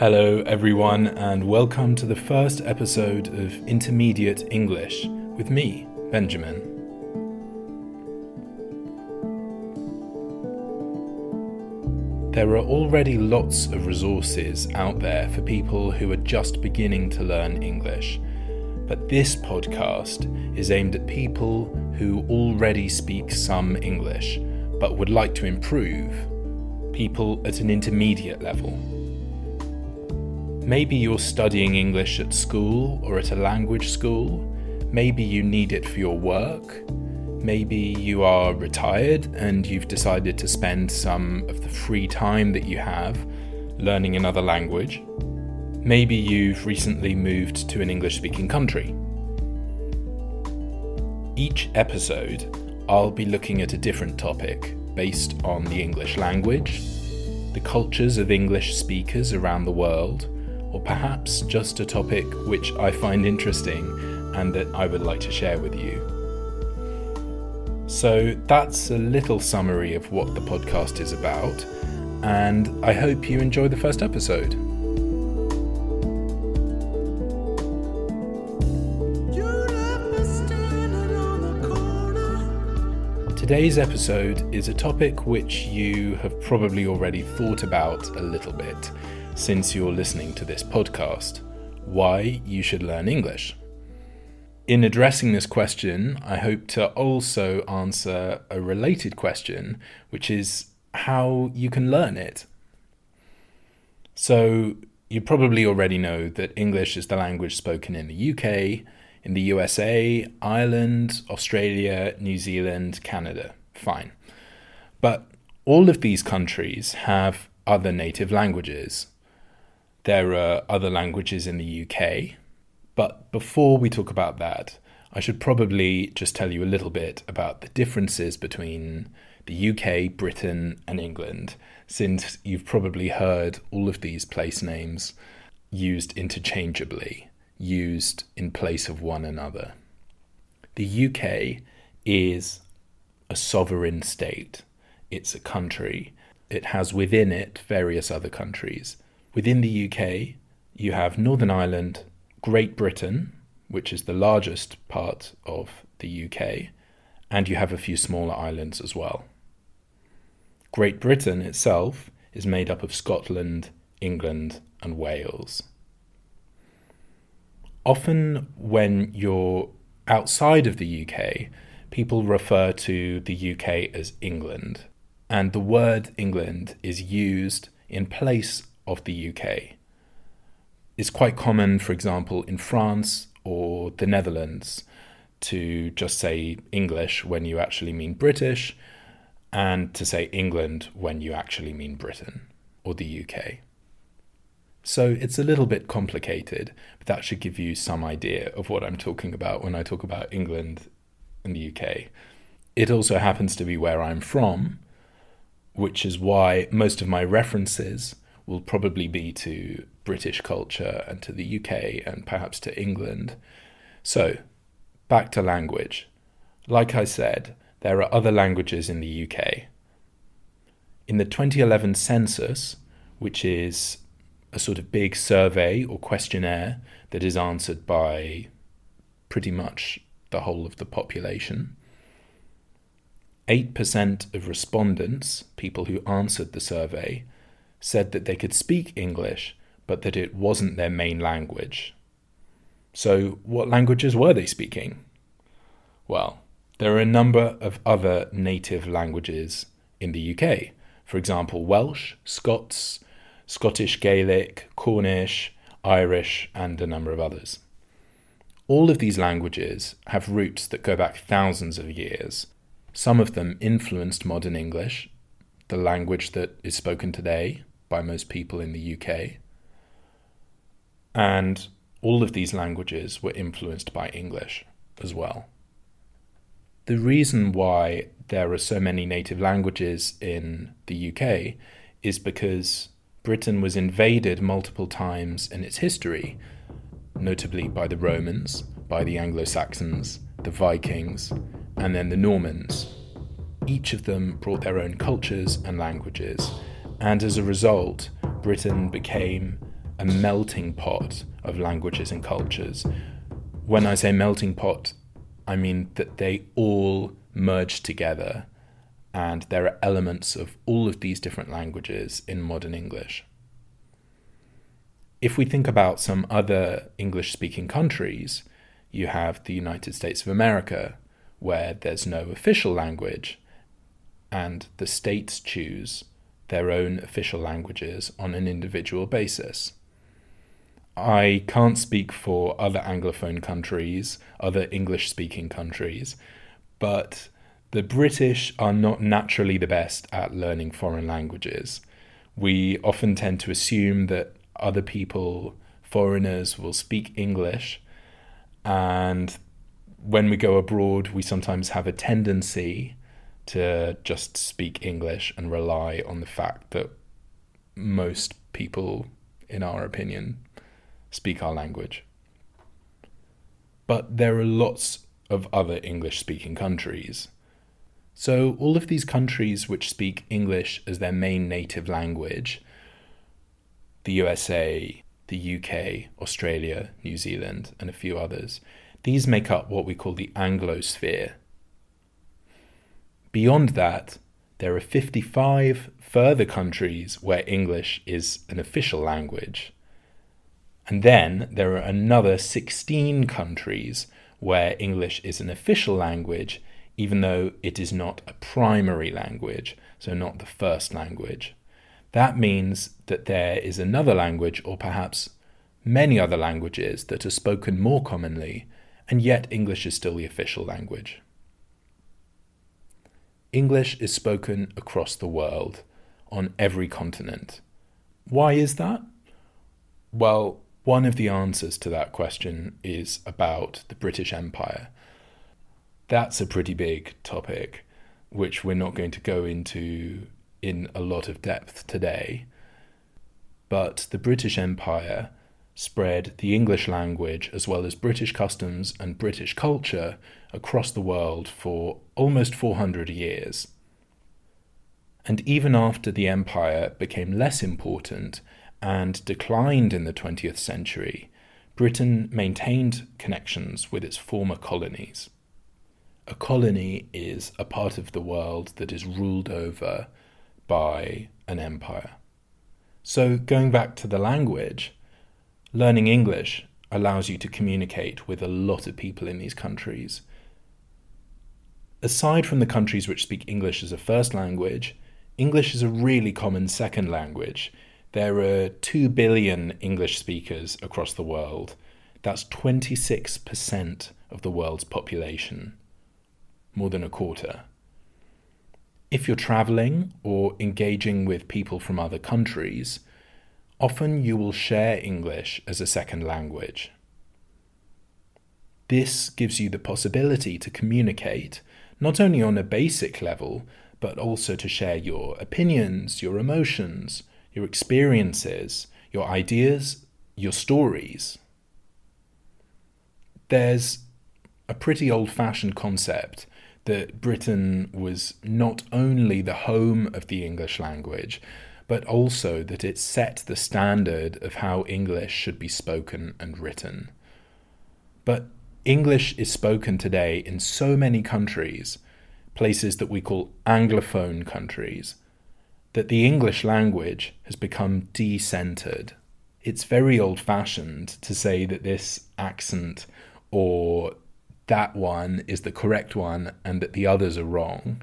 Hello everyone, and welcome to the first episode of Intermediate English with me, Benjamin. There are already lots of resources out there for people who are just beginning to learn English, but this podcast is aimed at people who already speak some English but would like to improve, people at an intermediate level. Maybe you're studying English at school or at a language school. Maybe you need it for your work. Maybe you are retired and you've decided to spend some of the free time that you have learning another language. Maybe you've recently moved to an English-speaking country. Each episode, I'll be looking at a different topic based on the English language, the cultures of English speakers around the world, or perhaps just a topic which I find interesting and that I would like to share with you. So that's a little summary of what the podcast is about, and I hope you enjoy the first episode. Today's episode is a topic which you have probably already thought about a little bit since you're listening to this podcast: why you should learn English. In addressing this question, I hope to also answer a related question, which is how you can learn it. So you probably already know that English is the language spoken in the UK, in the USA, Ireland, Australia, New Zealand, Canada. Fine. But all of these countries have other native languages. There are other languages in the UK. But before we talk about that, I should probably just tell you a little bit about the differences between the UK, Britain, and England, since you've probably heard all of these place names used interchangeably, used in place of one another. The UK is a sovereign state. It's a country. It has within it various other countries. Within the UK, you have Northern Ireland, Great Britain, which is the largest part of the UK, and you have a few smaller islands as well. Great Britain itself is made up of Scotland, England, and Wales. Often when you're outside of the UK, people refer to the UK as England, and the word England is used in place of the UK. It's quite common, for example, in France or the Netherlands to just say English when you actually mean British, and to say England when you actually mean Britain or the UK. So it's a little bit complicated, but that should give you some idea of what I'm talking about when I talk about England and the UK. It also happens to be where I'm from, which is why most of my references will probably be to British culture and to the UK and perhaps to England. So, back to language. Like I said, there are other languages in the UK. In the 2011 census, which is a sort of big survey or questionnaire that is answered by pretty much the whole of the population, 8% of respondents, people who answered the survey, said that they could speak English, but that it wasn't their main language. So what languages were they speaking? Well, there are a number of other native languages in the UK. For example, Welsh, Scots, Scottish Gaelic, Cornish, Irish, and a number of others. All of these languages have roots that go back thousands of years. Some of them influenced modern English, the language that is spoken today by most people in the UK. And all of these languages were influenced by English as well. The reason why there are so many native languages in the UK is because Britain was invaded multiple times in its history, notably by the Romans, by the Anglo-Saxons, the Vikings, and then the Normans. Each of them brought their own cultures and languages, and as a result, Britain became a melting pot of languages and cultures. When I say melting pot, I mean that they all merge together, and there are elements of all of these different languages in modern English. If we think about some other English-speaking countries, you have the United States of America, where there's no official language, and the states choose their own official languages on an individual basis. I can't speak for other Anglophone countries, other English-speaking countries, but the British are not naturally the best at learning foreign languages. We often tend to assume that other people, foreigners, will speak English, and when we go abroad, we sometimes have a tendency to just speak English and rely on the fact that most people, in our opinion, speak our language. But there are lots of other English-speaking countries. So all of these countries which speak English as their main native language, the USA, the UK, Australia, New Zealand, and a few others, these make up what we call the Anglosphere. Beyond that, there are 55 further countries where English is an official language. And then there are another 16 countries where English is an official language, even though it is not a primary language, so not the first language. That means that there is another language, or perhaps many other languages, that are spoken more commonly, and yet English is still the official language. English is spoken across the world, on every continent. Why is that? Well, one of the answers to that question is about the British Empire. That's a pretty big topic, which we're not going to go into in a lot of depth today. But the British Empire spread the English language as well as British customs and British culture across the world for almost 400 years. And even after the empire became less important and declined in the 20th century, Britain maintained connections with its former colonies. A colony is a part of the world that is ruled over by an empire. So going back to the language, learning English allows you to communicate with a lot of people in these countries. Aside from the countries which speak English as a first language, English is a really common second language. There are 2 billion English speakers across the world. That's 26% of the world's population, more than a quarter. If you're traveling or engaging with people from other countries, often you will share English as a second language. This gives you the possibility to communicate, not only on a basic level, but also to share your opinions, your emotions, your experiences, your ideas, your stories. There's a pretty old-fashioned concept that Britain was not only the home of the English language, but also that it set the standard of how English should be spoken and written. But English is spoken today in so many countries, places that we call Anglophone countries, that the English language has become de-centered. It's very old-fashioned to say that this accent or that one is the correct one and that the others are wrong.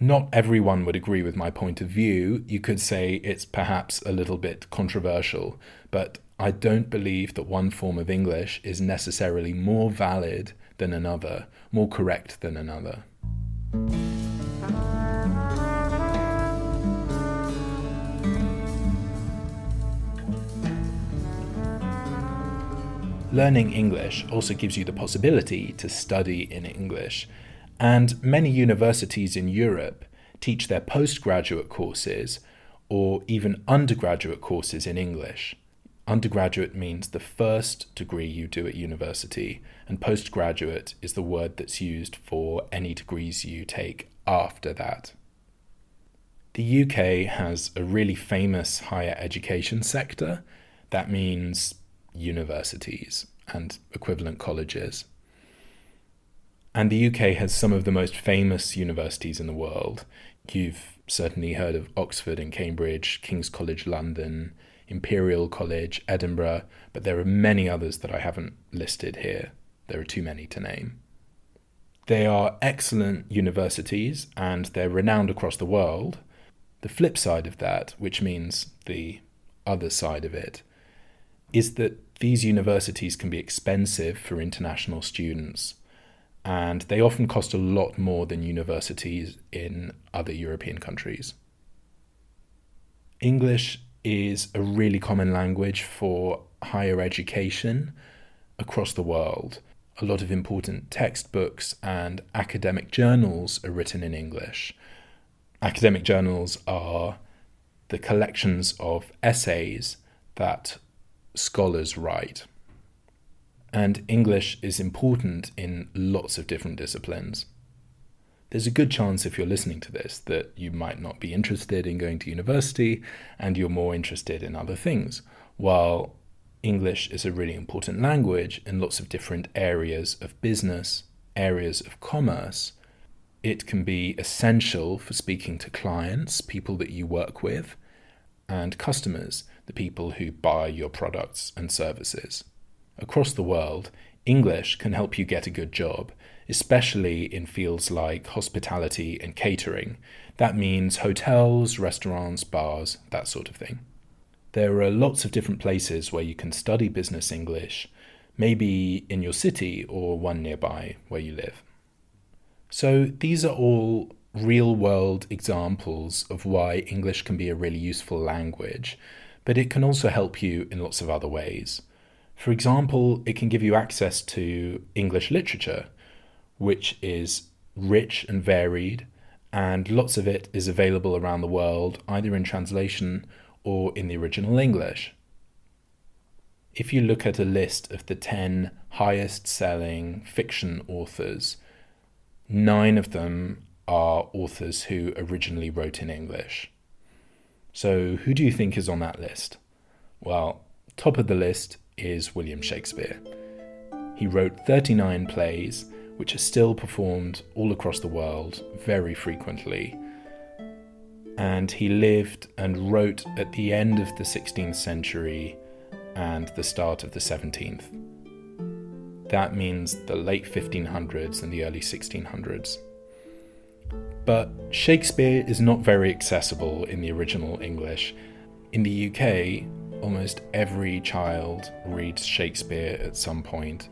Not everyone would agree with my point of view. You could say it's perhaps a little bit controversial, but I don't believe that one form of English is necessarily more valid than another, more correct than another. Learning English also gives you the possibility to study in English. And many universities in Europe teach their postgraduate courses or even undergraduate courses in English. Undergraduate means the first degree you do at university, and postgraduate is the word that's used for any degrees you take after that. The UK has a really famous higher education sector. That means universities and equivalent colleges. And the UK has some of the most famous universities in the world. You've certainly heard of Oxford and Cambridge, King's College London, Imperial College, Edinburgh, but there are many others that I haven't listed here. There are too many to name. They are excellent universities and they're renowned across the world. The flip side of that, which means the other side of it, is that these universities can be expensive for international students, and they often cost a lot more than universities in other European countries. English is a really common language for higher education across the world. A lot of important textbooks and academic journals are written in English. Academic journals are the collections of essays that scholars write. And English is important in lots of different disciplines. There's a good chance, if you're listening to this, that you might not be interested in going to university and you're more interested in other things, while English is a really important language in lots of different areas of business, areas of commerce. It can be essential for speaking to clients, people that you work with, and customers, the people who buy your products and services. Across the world, English can help you get a good job, especially in fields like hospitality and catering. That means hotels, restaurants, bars, that sort of thing. There are lots of different places where you can study business English, maybe in your city or one nearby where you live. So these are all real-world examples of why English can be a really useful language, but it can also help you in lots of other ways. For example, it can give you access to English literature, which is rich and varied, and lots of it is available around the world, either in translation or in the original English. If you look at a list of the 10 highest-selling fiction authors, 9 of them are authors who originally wrote in English. So who do you think is on that list? Well, top of the list is William Shakespeare. He wrote 39 plays, which are still performed all across the world very frequently. And he lived and wrote at the end of the 16th century and the start of the 17th. That means the late 1500s and the early 1600s. But Shakespeare is not very accessible in the original English. In the UK, almost every child reads Shakespeare at some point,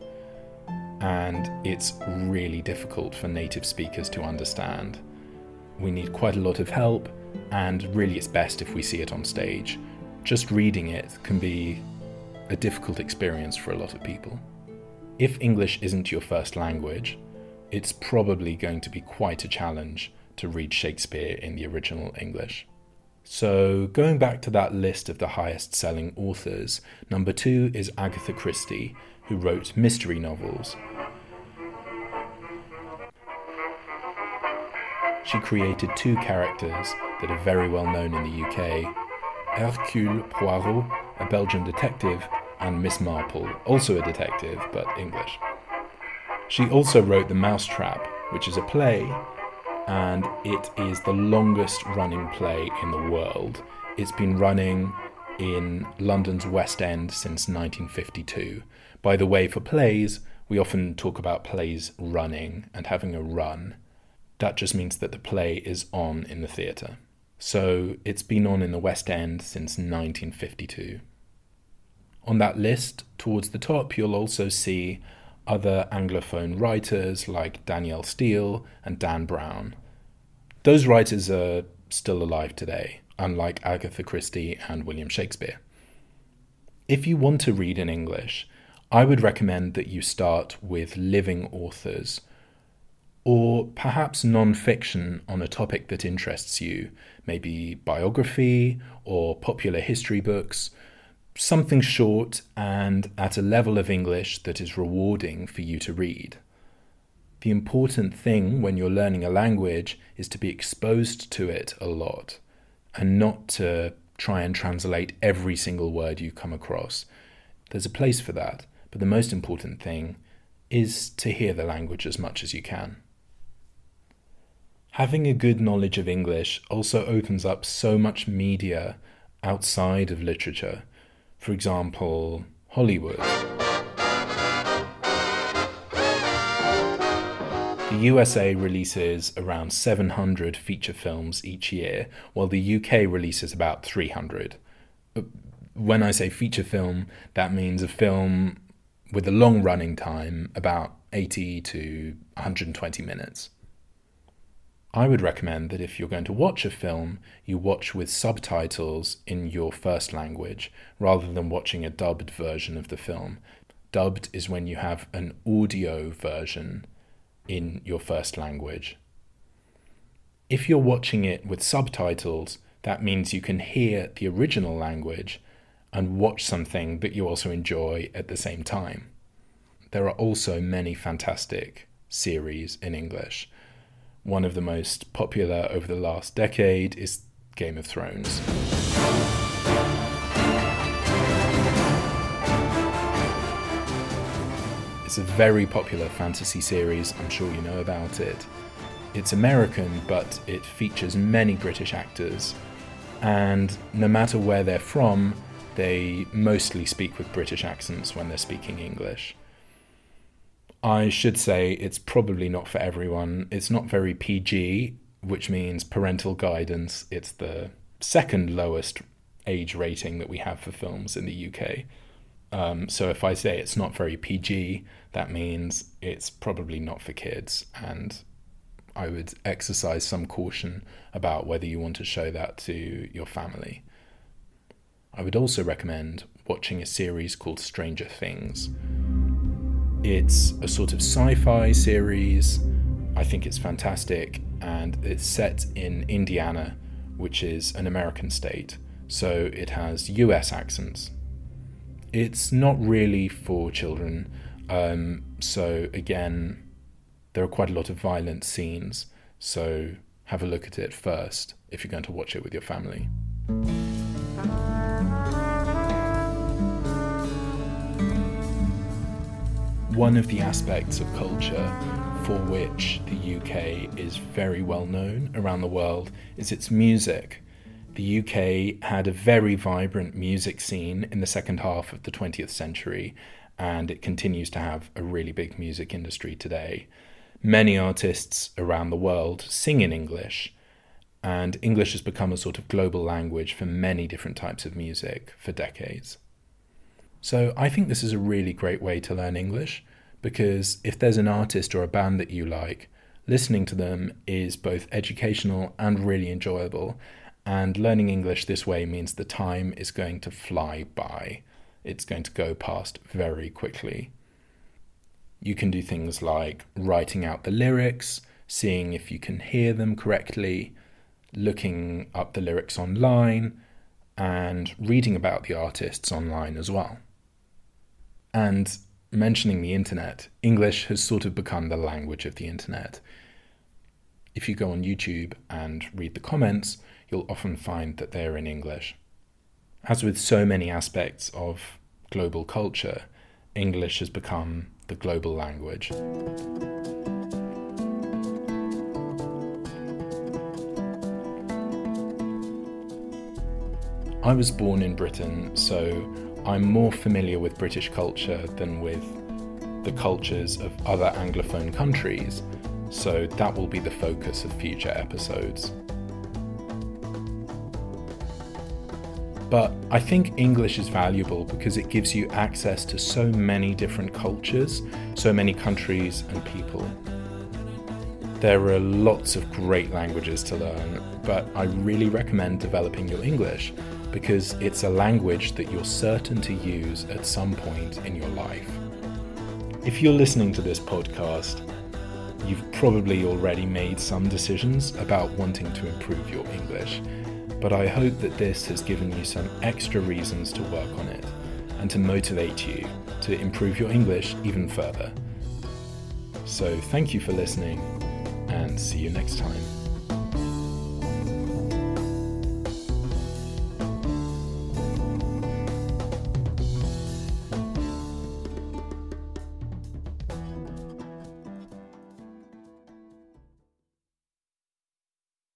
and it's really difficult for native speakers to understand. We need quite a lot of help, and really it's best if we see it on stage. Just reading it can be a difficult experience for a lot of people. If English isn't your first language, it's probably going to be quite a challenge to read Shakespeare in the original English. So going back to that list of the highest-selling authors, number 2 is Agatha Christie, who wrote mystery novels. She created 2 characters that are very well known in the UK, Hercule Poirot, a Belgian detective, and Miss Marple, also a detective, but English. She also wrote The Mousetrap, which is a play, and it is the longest running play in the world. It's been running in London's West End since 1952. By the way, for plays, we often talk about plays running and having a run. That just means that the play is on in the theatre. So it's been on in the West End since 1952. On that list, towards the top, you'll also see other Anglophone writers like Danielle Steele and Dan Brown. Those writers are still alive today, unlike Agatha Christie and William Shakespeare. If you want to read in English, I would recommend that you start with living authors, or perhaps non-fiction on a topic that interests you, maybe biography or popular history books, something short and at a level of English that is rewarding for you to read. The important thing when you're learning a language is to be exposed to it a lot, and not to try and translate every single word you come across. There's a place for that, but the most important thing is to hear the language as much as you can. Having a good knowledge of English also opens up so much media outside of literature. For example, Hollywood. The USA releases around 700 feature films each year, while the UK releases about 300. When I say feature film, that means a film with a long running time, about 80 to 120 minutes. I would recommend that if you're going to watch a film, you watch with subtitles in your first language, rather than watching a dubbed version of the film. Dubbed is when you have an audio version in your first language. If you're watching it with subtitles, that means you can hear the original language and watch something that you also enjoy at the same time. There are also many fantastic series in English. One of the most popular over the last decade is Game of Thrones. It's a very popular fantasy series, I'm sure you know about it. It's American, but it features many British actors, and no matter where they're from, they mostly speak with British accents when they're speaking English. I should say it's probably not for everyone. It's not very PG, which means parental guidance. It's the second lowest age rating that we have for films in the UK. So if I say it's not very PG, that means it's probably not for kids, and I would exercise some caution about whether you want to show that to your family. I would also recommend watching a series called Stranger Things. It's a sort of sci-fi series. I think it's fantastic, and it's set in Indiana, which is an American state, so it has US accents. It's not really for children, so again, there are quite a lot of violent scenes, so have a look at it first if you're going to watch it with your family. One of the aspects of culture for which the UK is very well known around the world is its music. The UK had a very vibrant music scene in the second half of the 20th century, and it continues to have a really big music industry today. Many artists around the world sing in English, and English has become a sort of global language for many different types of music for decades. So I think this is a really great way to learn English, because if there's an artist or a band that you like, listening to them is both educational and really enjoyable, and learning English this way means the time is going to fly by. It's going to go past very quickly. You can do things like writing out the lyrics, seeing if you can hear them correctly, looking up the lyrics online, and reading about the artists online as well. And mentioning the internet, English has sort of become the language of the internet. If you go on YouTube and read the comments, you'll often find that they're in English. As with so many aspects of global culture, English has become the global language. I was born in Britain, so I'm more familiar with British culture than with the cultures of other Anglophone countries, so that will be the focus of future episodes. But I think English is valuable because it gives you access to so many different cultures, so many countries and people. There are lots of great languages to learn, but I really recommend developing your English because it's a language that you're certain to use at some point in your life. If you're listening to this podcast, you've probably already made some decisions about wanting to improve your English, but I hope that this has given you some extra reasons to work on it and to motivate you to improve your English even further. So thank you for listening, and see you next time.